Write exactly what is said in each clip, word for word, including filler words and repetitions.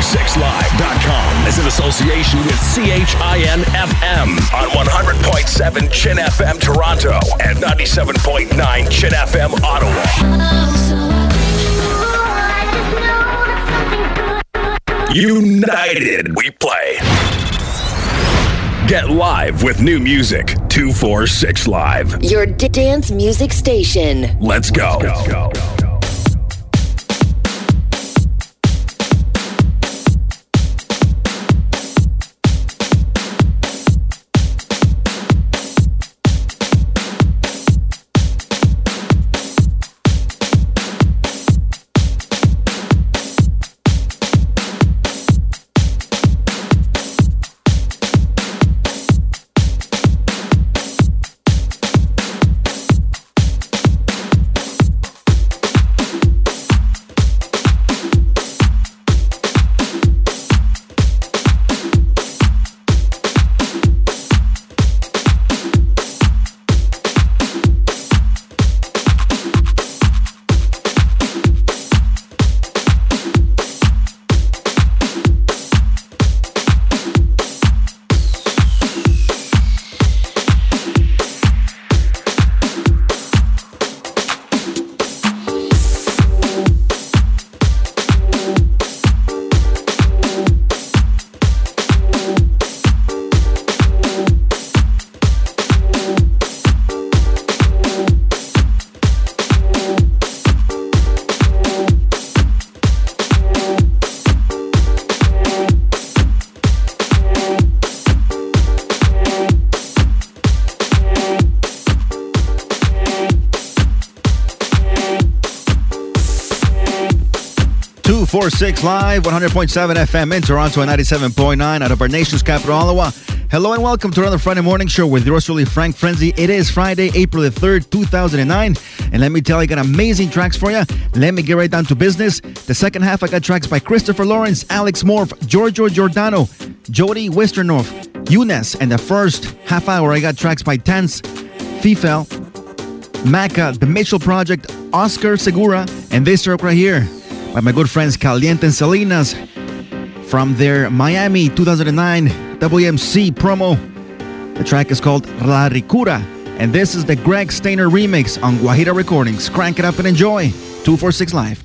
two forty-six live dot com is in association with Chin F M on one hundred point seven Chin F M Toronto and ninety-seven point nine Chin F M Ottawa. United we play. Get live with new music. two forty-six Live. Your d- dance music station. Let's go. Let's go. go. two forty-six Live, one hundred point seven F M in Toronto and ninety-seven point nine out of our nation's capital, Ottawa. Hello and welcome to another Friday morning show with yours truly, Frank Frenzy. It is Friday, April the third, two thousand nine. And let me tell you, I got amazing tracks for you. Let me get right down to business. The second half, I got tracks by Christopher Lawrence, Alex M O R P H, Giorgio Giordano, Jody Wisternoff, Eunice. And the first half hour, I got tracks by Tense, Fifel, Maca, The Mitchell Project, Oscar Segura, and this track right here by my good friends Caliente and Salinas from their Miami two thousand nine W M C promo. The track is called La Ricura, and this is the Greg Stainer remix on Guajira Recordings. Crank it up and enjoy. two forty-six Live.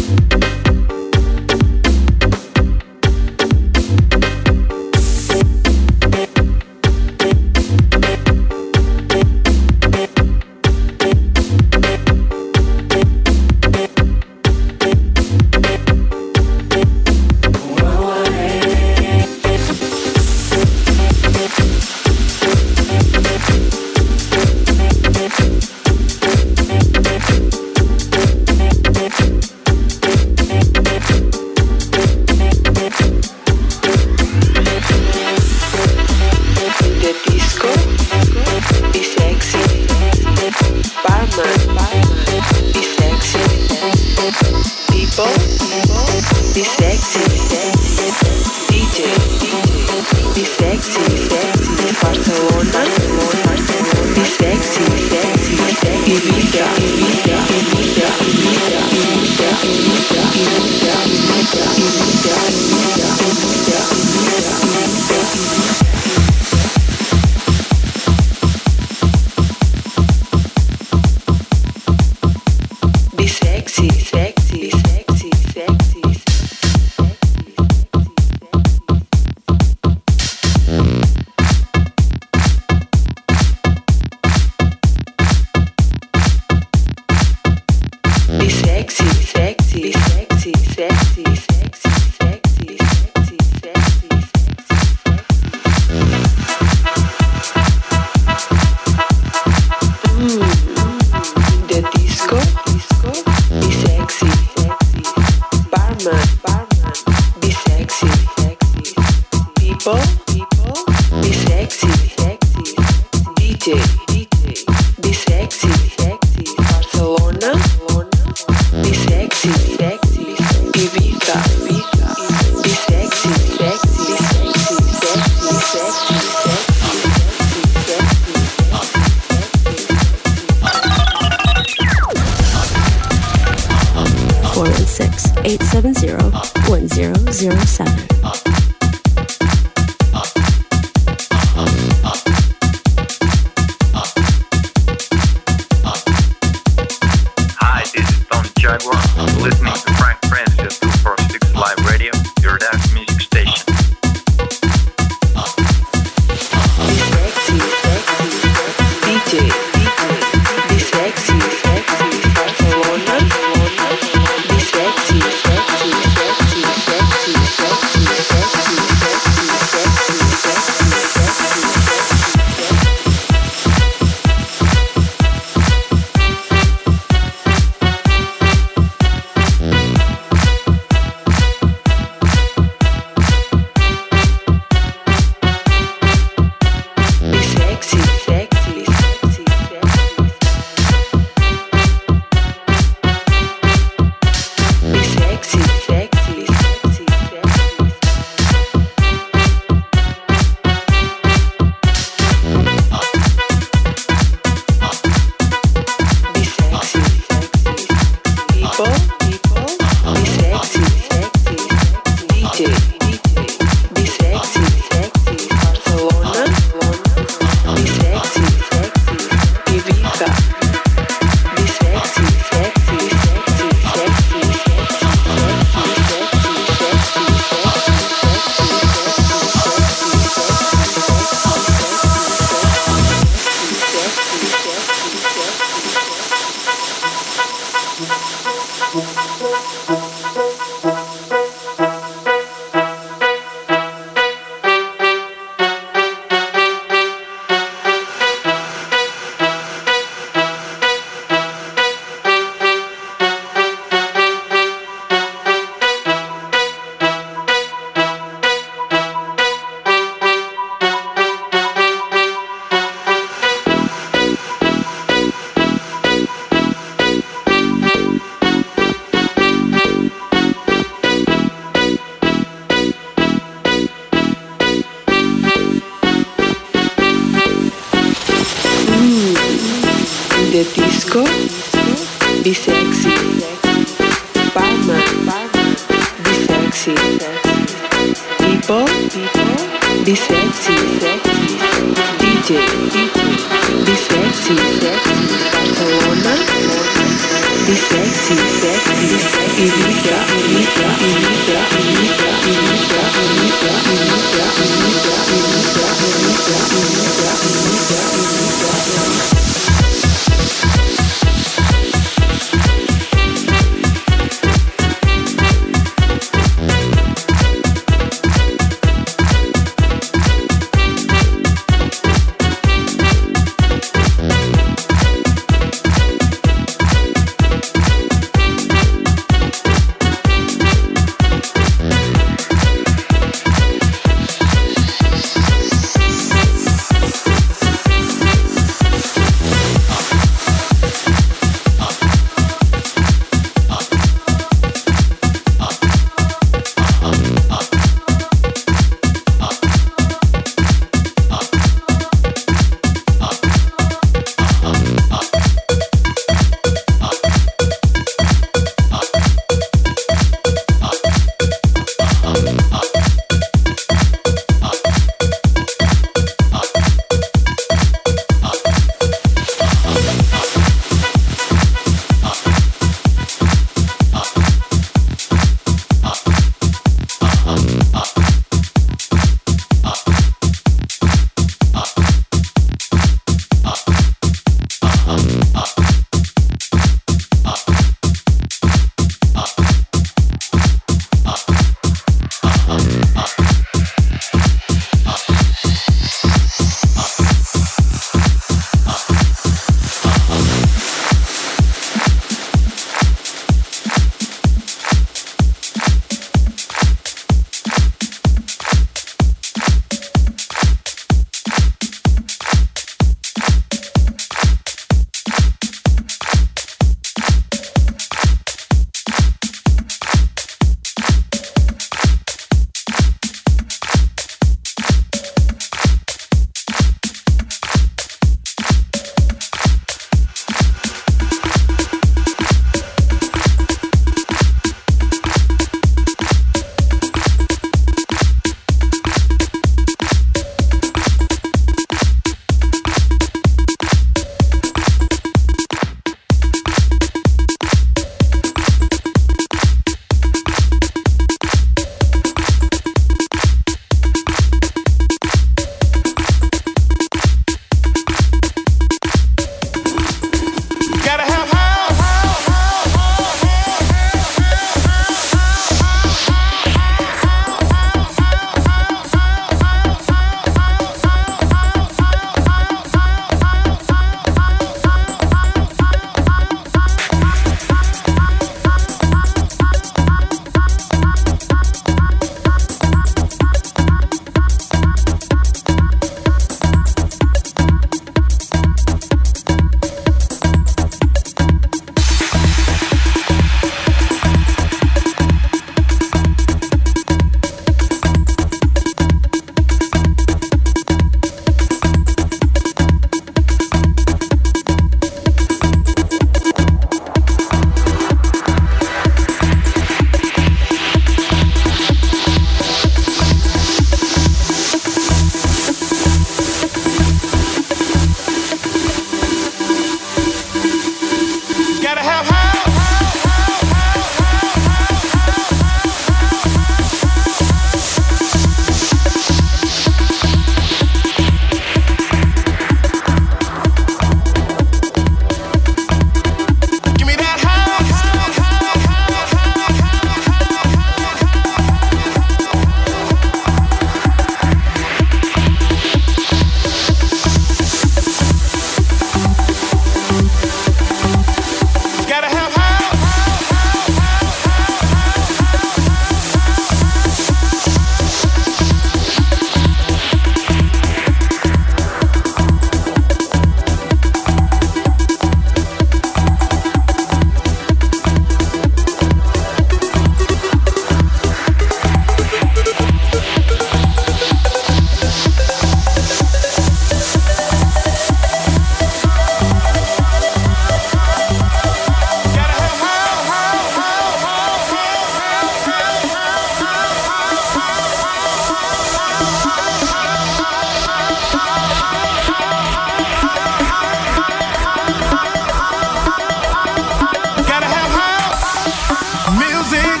music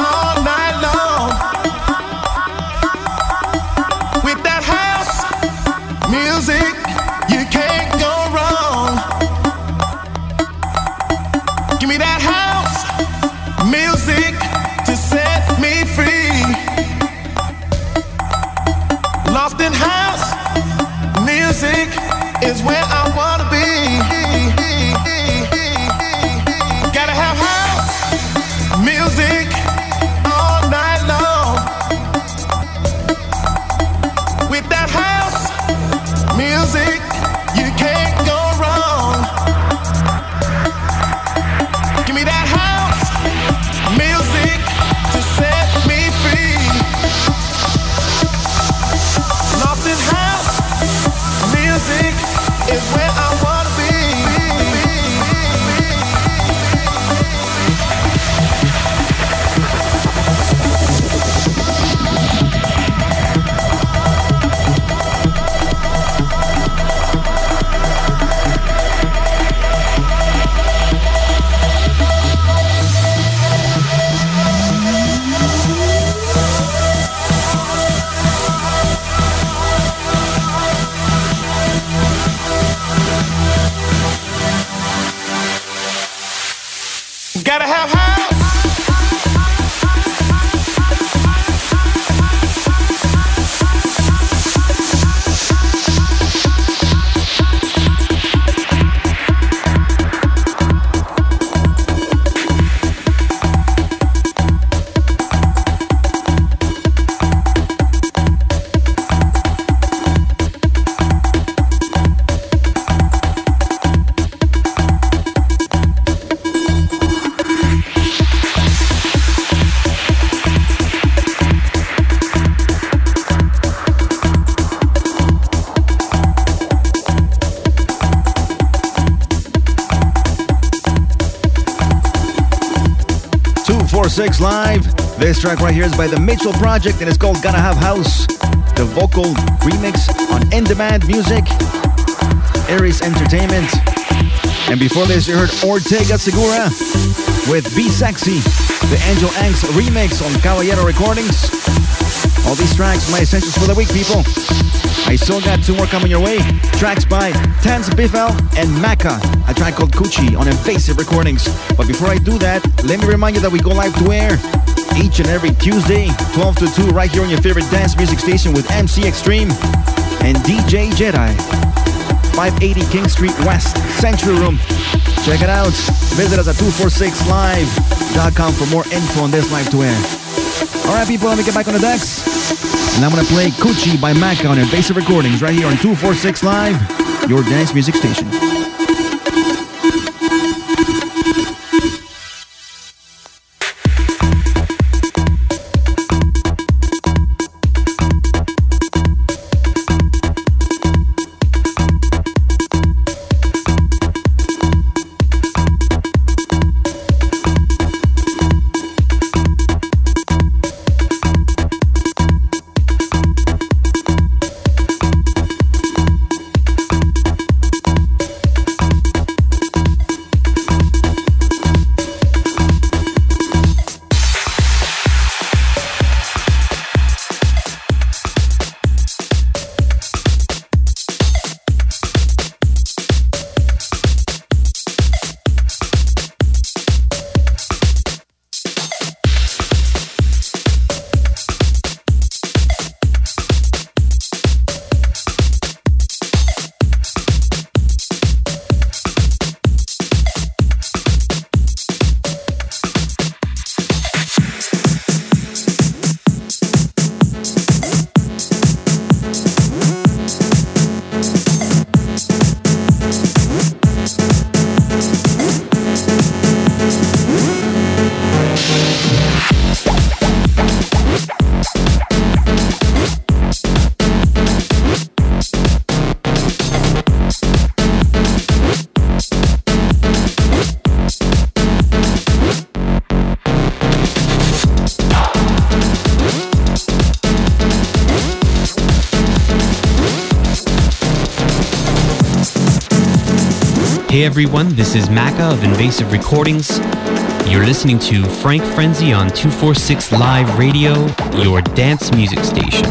all night long. With that house music, you can't go wrong. Give me that house music to set me free. Lost in house music is where I wanna be. Music all night long. With that house music, you can't go wrong. Give me that house music to set me free. Lost in house music is where I want. Gotta have high. Six Live. This track right here is by The Mitchell Project and it's called Gotta Have House. The vocal remix on In Demand Music, Aries Entertainment. And before this, you heard Ortega Segura with Be Sexy, the Angel Angs remix on Caballero Recordings. All these tracks, my essentials for the week, people. I still got two more coming your way. Tracks by Tanzbeffel and Maca, a track called Coochie on Invasive Recordings. But before I do that, let me remind you that we go live to air each and every Tuesday, twelve to two, right here on your favorite dance music station with M C Extreme and D J Jedi. five eighty King Street West, Century Room. Check it out. Visit us at two forty-six live dot com for more info on this live to air. All right, people, let me get back on the decks. And I'm going to play Coochie by Maca on Invasive Recordings right here on two forty-six Live, your dance music station. Hey everyone, this is Maca of Invasive Recordings. You're listening to Frank Frenzy on two forty-six Live Radio, your dance music station.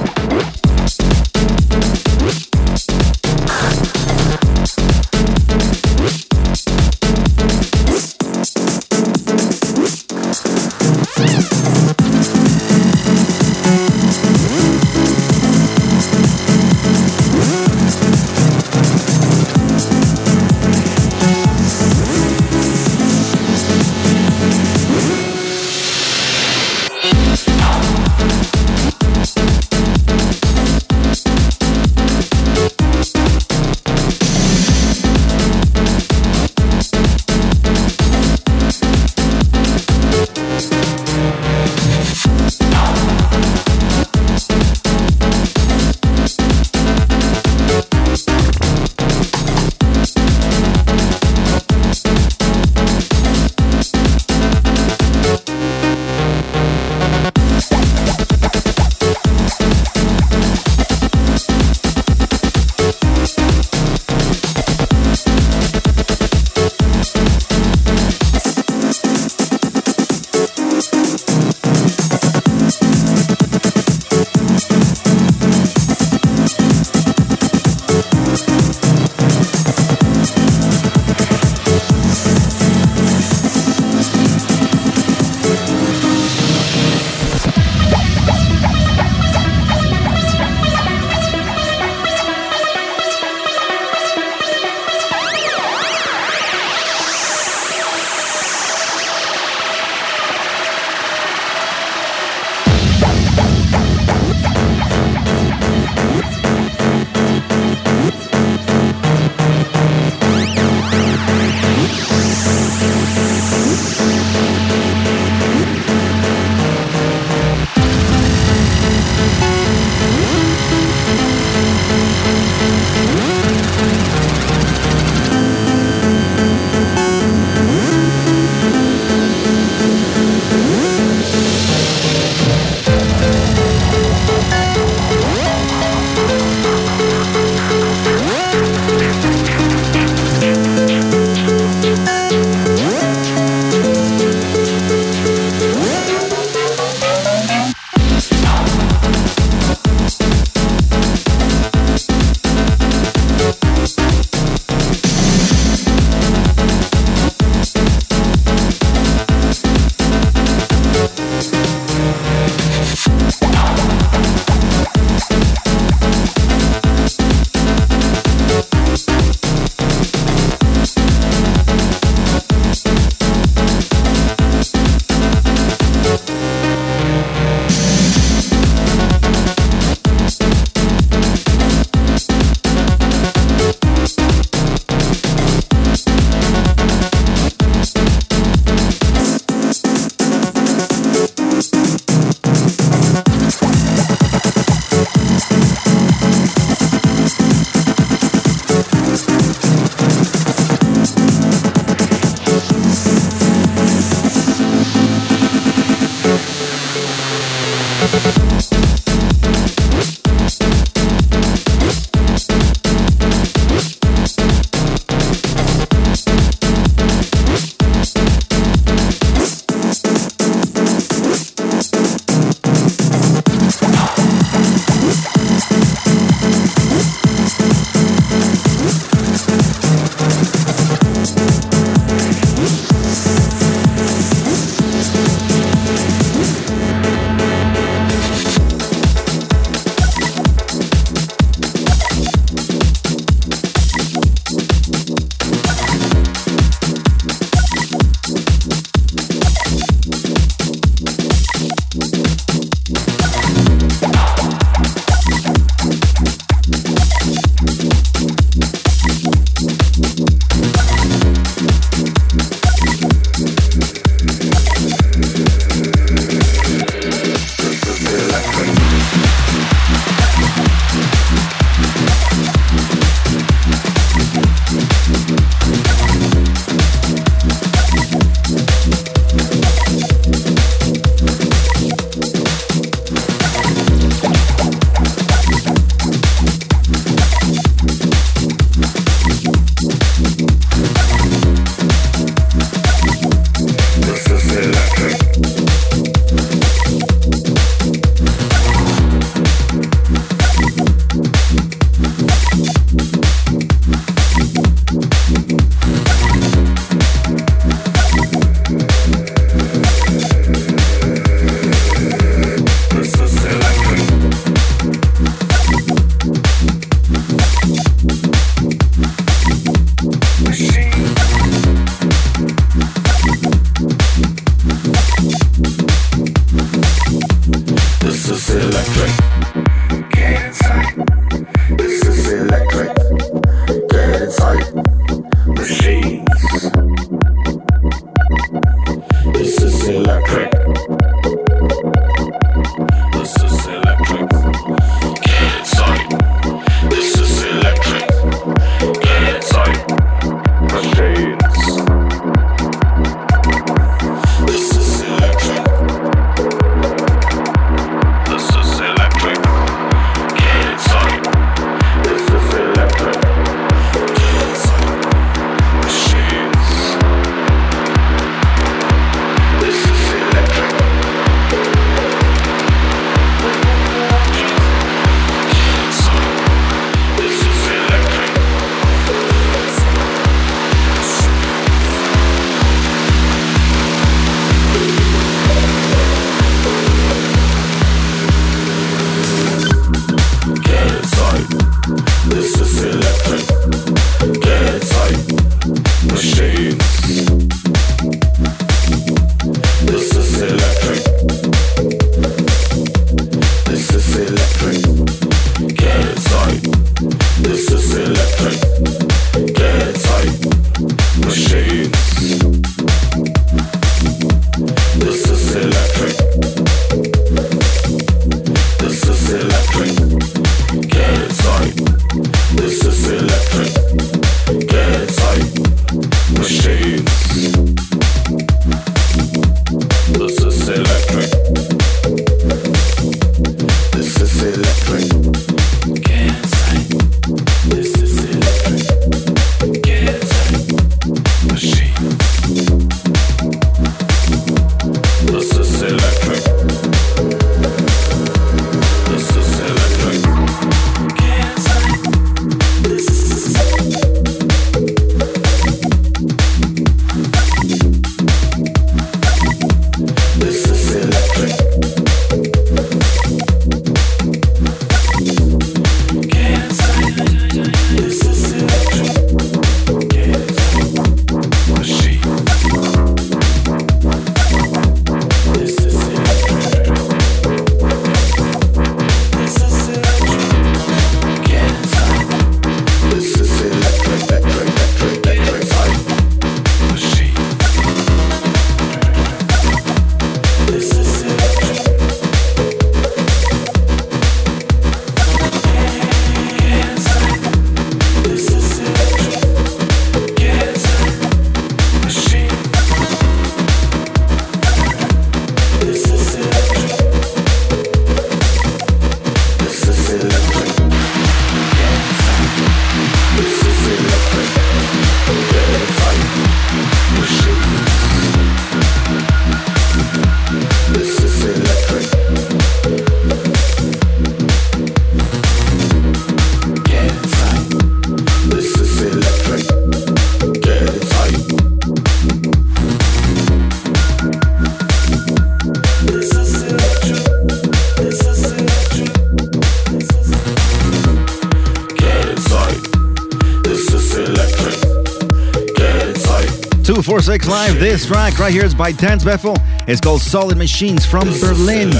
two forty-six Live. This track right here is by Tanzbeffel. It's called Solid Machines from Berlin.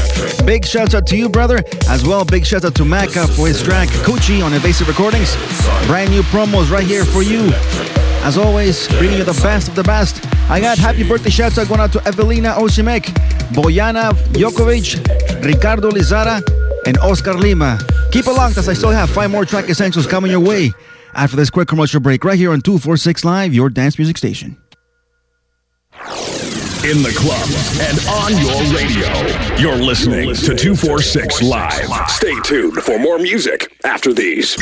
Big shout out to you, brother. As well, big shout out to Maca for his track Coochie on Invasive Recordings. Brand new promos right here for you. As always, bringing you the best of the best. I got happy birthday shouts out going out to Evelina Oshimek, Boyana Jokovic, Ricardo Lizara, and Oscar Lima. Keep along because I still have five more track essentials coming your way after this quick commercial break right here on two forty-six Live, your dance music station. In the club and on your radio, you're listening to two forty-six Live. Stay tuned for more music after these.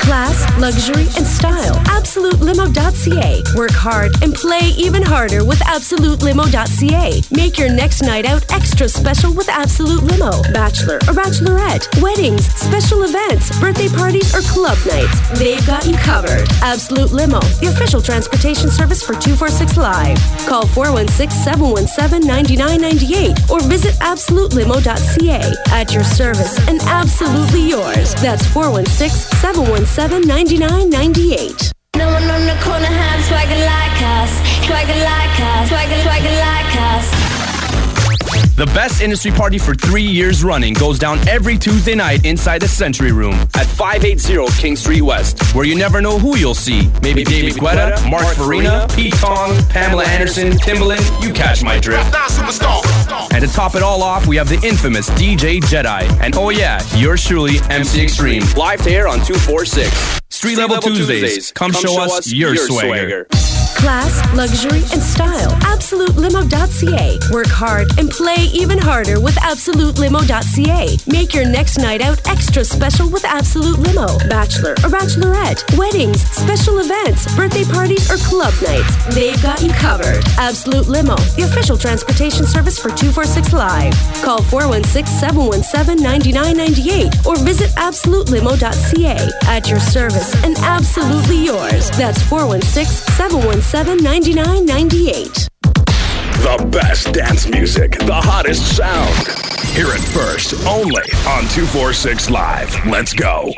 Class, luxury, and style. Absolute Limo dot c a. Work hard and play even harder with Absolute Limo dot c a. Make your next night out extra special with Absolute Limo. Bachelor or bachelorette, weddings, special events, birthday parties, or club nights. They've got you covered. Absolute Limo, the official transportation service for two forty-six Live. Call four one six, seven one seven, nine nine nine eight or visit Absolute Limo dot c a. At your service and absolutely yours. That's four one six, seven one seven, nine nine nine eight. No one on the corner has swagger like us, swagger like us, swagger, swagger like us. The best industry party for three years running goes down every Tuesday night inside the Century Room at five eighty King Street West, where you never know who you'll see. Maybe David Guetta, Mark, Mark Farina, Pete Tong, Pamela Anderson, Timbaland, you catch my drift. And to top it all off, we have the infamous D J Jedi. And oh yeah, yours truly, M C Extreme. Live to air on two forty-six. Street Level Tuesdays. Come show us your swagger. Class, luxury, and style. Absolute Limo dot c a. Work hard and play even harder with Absolute Limo dot c a. Make your next night out extra special with Absolute Limo. Bachelor or bachelorette, weddings, special events, birthday parties, or club nights. They've got you covered. Absolute Limo, the official transportation service for two forty-six Live. Call four one six, seven one seven, nine nine nine eight or visit Absolute Limo dot c a. At your service and absolutely yours. That's four one six, seven one seven, nine nine nine eight. The best dance music, the hottest sound. Hear it first, only on two forty-six Live. Let's go.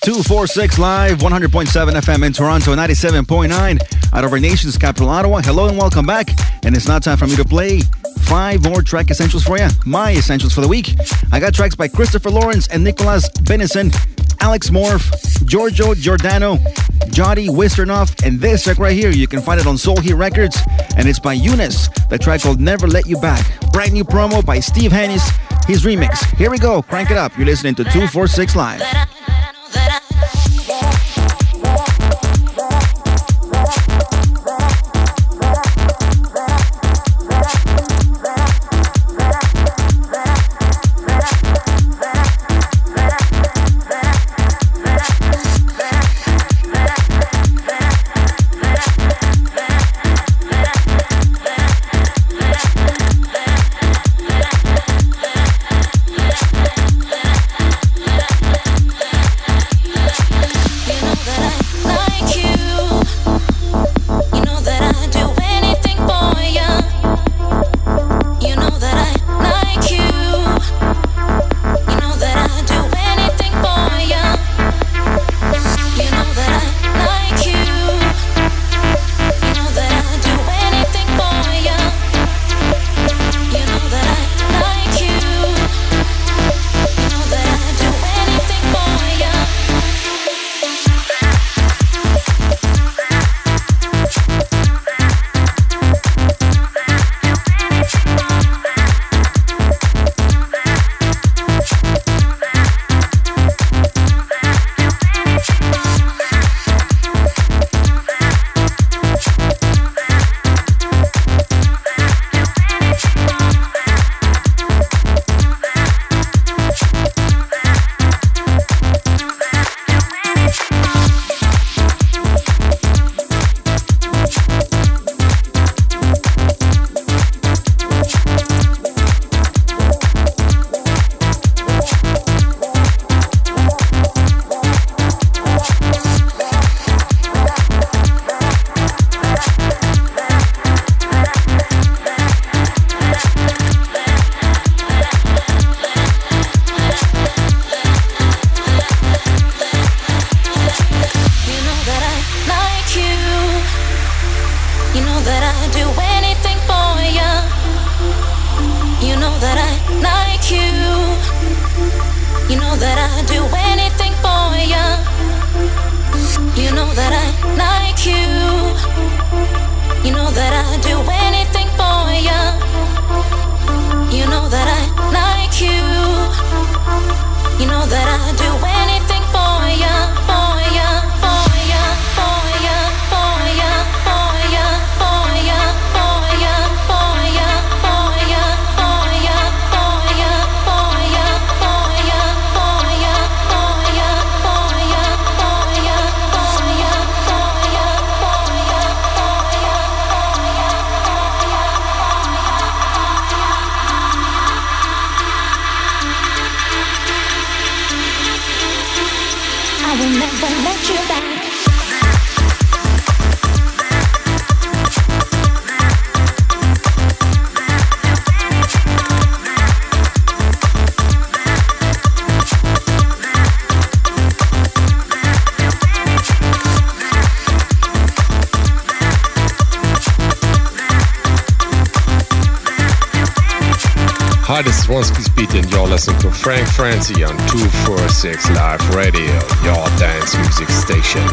two forty-six Live, one hundred point seven F M in Toronto, ninety-seven point nine out of our nation's capital, Ottawa. Hello and welcome back. And it's now time for me to play five more track essentials for you. My essentials for the week. I got tracks by Christopher Lawrence and Nicholas Bennison, Alex M O R P H, Giorgio Giordano, Jody Wisternoff, and this track right here. You can find it on Soul Heat Records, and it's by Eunice. The track called Never Let You Back. Brand new promo by Steve Hannis, his remix. Here we go. Crank it up. You're listening to two forty-six Live. I'd do anything for you. You know that I like you. You know that I'd do anything for you. You know that I like you. You know that I'd do anything for you, for you, for you, for you, for you, for you, for you, for you, for you, for you, for you, for you, for you, for you, for you, for you, for you, for you, for you, for you, for you, for you, for you. I will never let you back. Hi, this is One Piece Beat, and you're listening to Frank Francie on two forty-six Live Radio, your dance music station.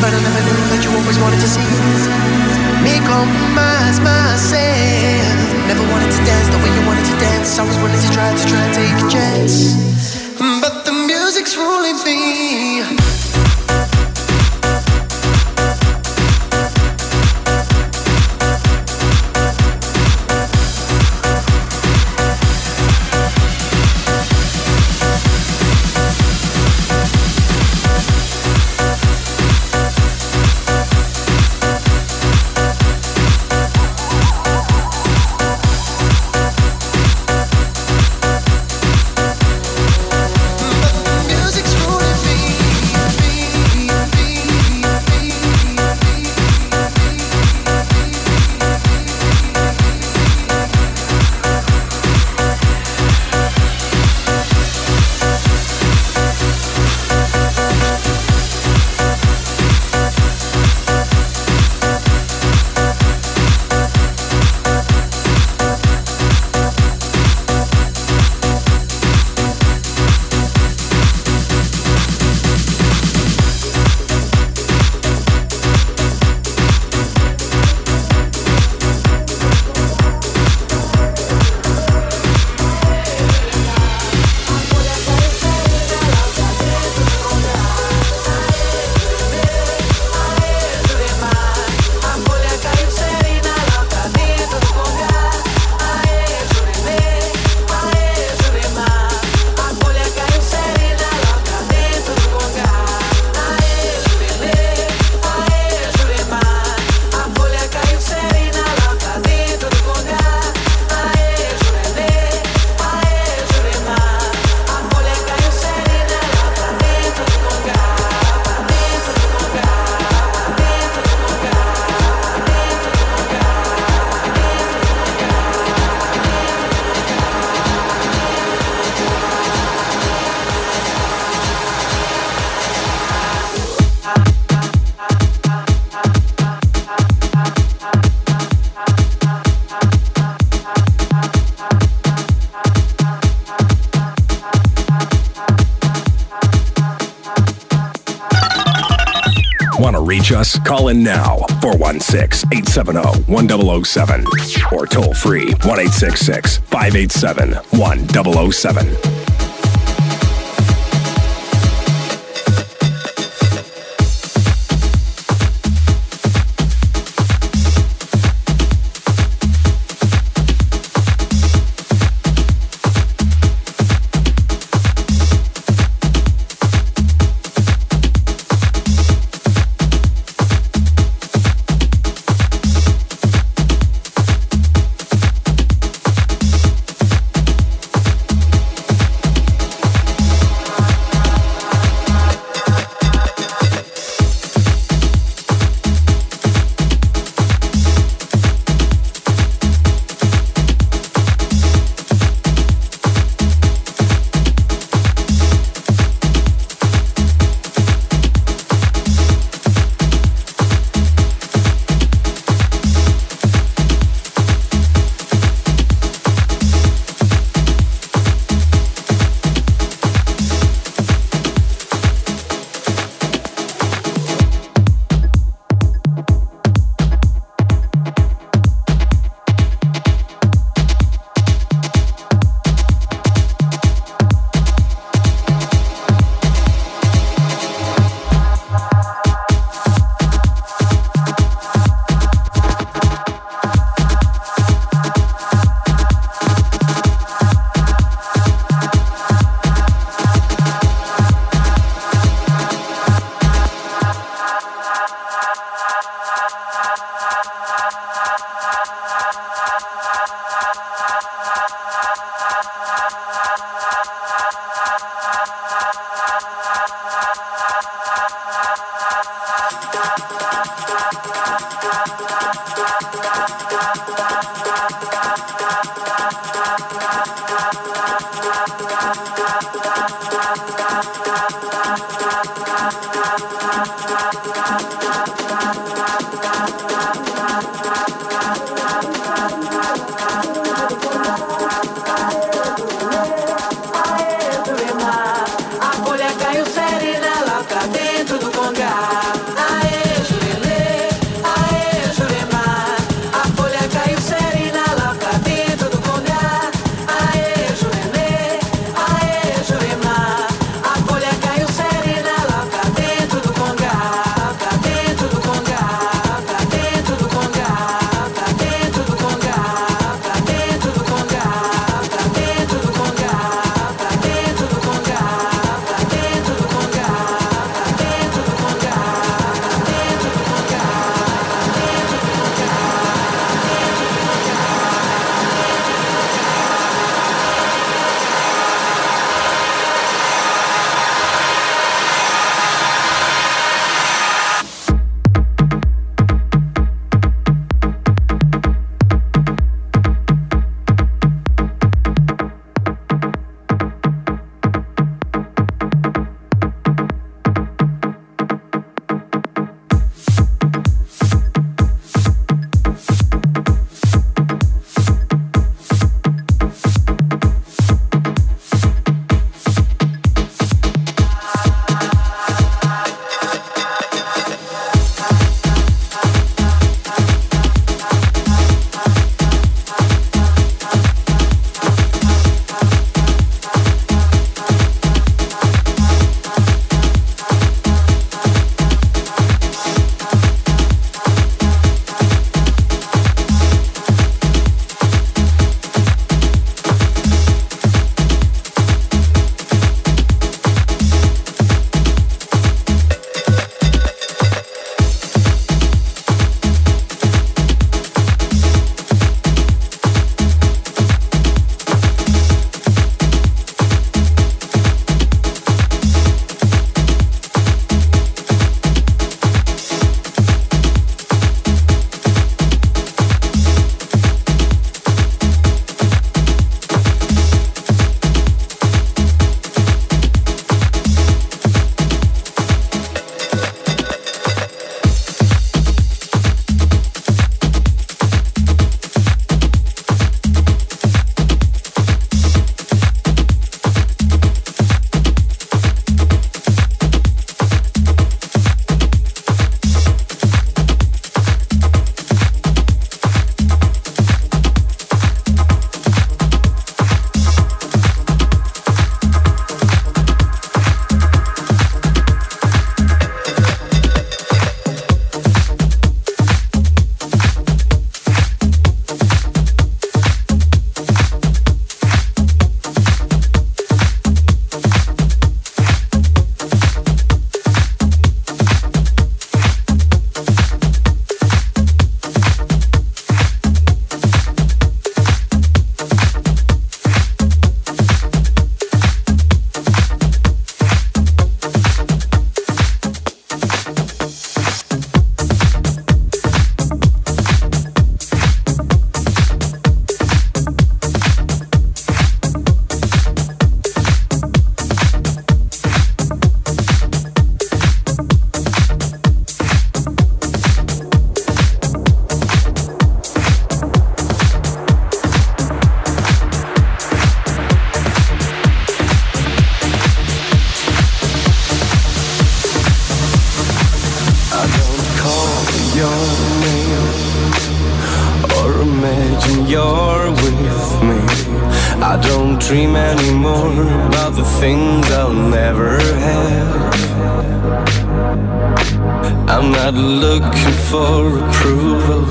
but I never knew that you always wanted to see me compromise myself. Never wanted to dance the way you wanted to dance. I was willing to try to try and take a chance, but the music's ruling me. Us, call in now, four one six, eight seven zero, one zero zero seven, or toll free, one eight six six, five eight seven, one zero zero seven. Dentro do Congá. me, or imagine you're with me. I don't dream anymore about the things I'll never have. I'm not looking for approval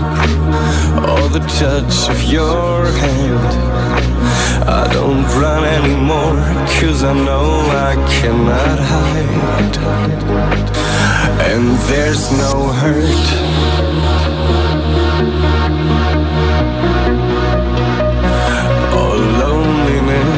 or the touch of your hand. I don't run anymore, cause I know I cannot hide. And there's no hurt, or loneliness.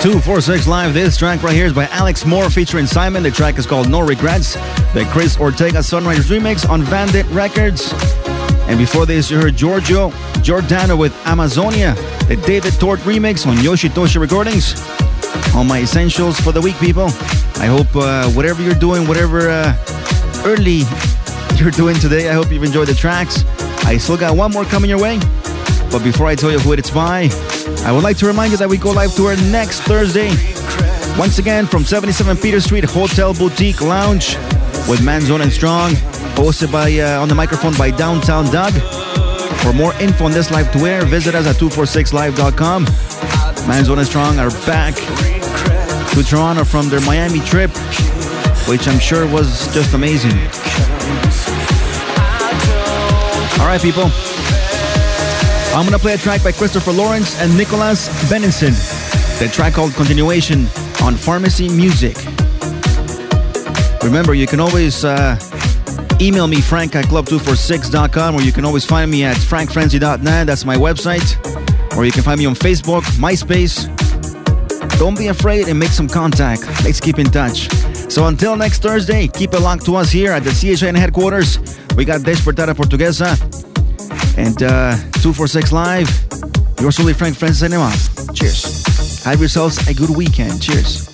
two forty-six Live, this track right here is by Alex M O R featuring Simon. The track is called No Regrets, the Chris Ortega Sunrise remix on Bandit Records. And before this, you heard Giorgio Giordano with Amazonia, the David Tort remix on Yoshitoshi Recordings. All my essentials for the week, people. I hope uh, whatever you're doing, whatever uh, early you're doing today, I hope you've enjoyed the tracks. I still got one more coming your way. But before I tell you who it's by, I would like to remind you that we go live to our next Thursday. Once again, from seventy-seven Peter Street, Hotel Boutique Lounge with Manzone and Strong, hosted by uh, on the microphone by Downtown Doug. For more info on this live to air, visit us at two forty-six live dot com. Manzone and Strong are back to Toronto from their Miami trip, which I'm sure was just amazing. All right, people. I'm going to play a track by Christopher Lawrence and Nicholas Bennison. The track called Continuation on Pharmacy Music. Remember, you can always uh, email me, frank at club two forty-six dot com, or you can always find me at frank frenzy dot net. That's my website. Or you can find me on Facebook, MySpace. Don't be afraid and make some contact. Let's keep in touch. So until next Thursday, keep it locked to us here at the C H N headquarters. We got Despertada Portuguesa. And uh, two forty-six Live, yours truly, Frank Francis, signing off. Cheers. Have yourselves a good weekend. Cheers.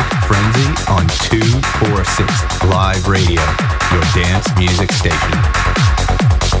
Night Frenzy on two forty-six Live Radio, your dance music station.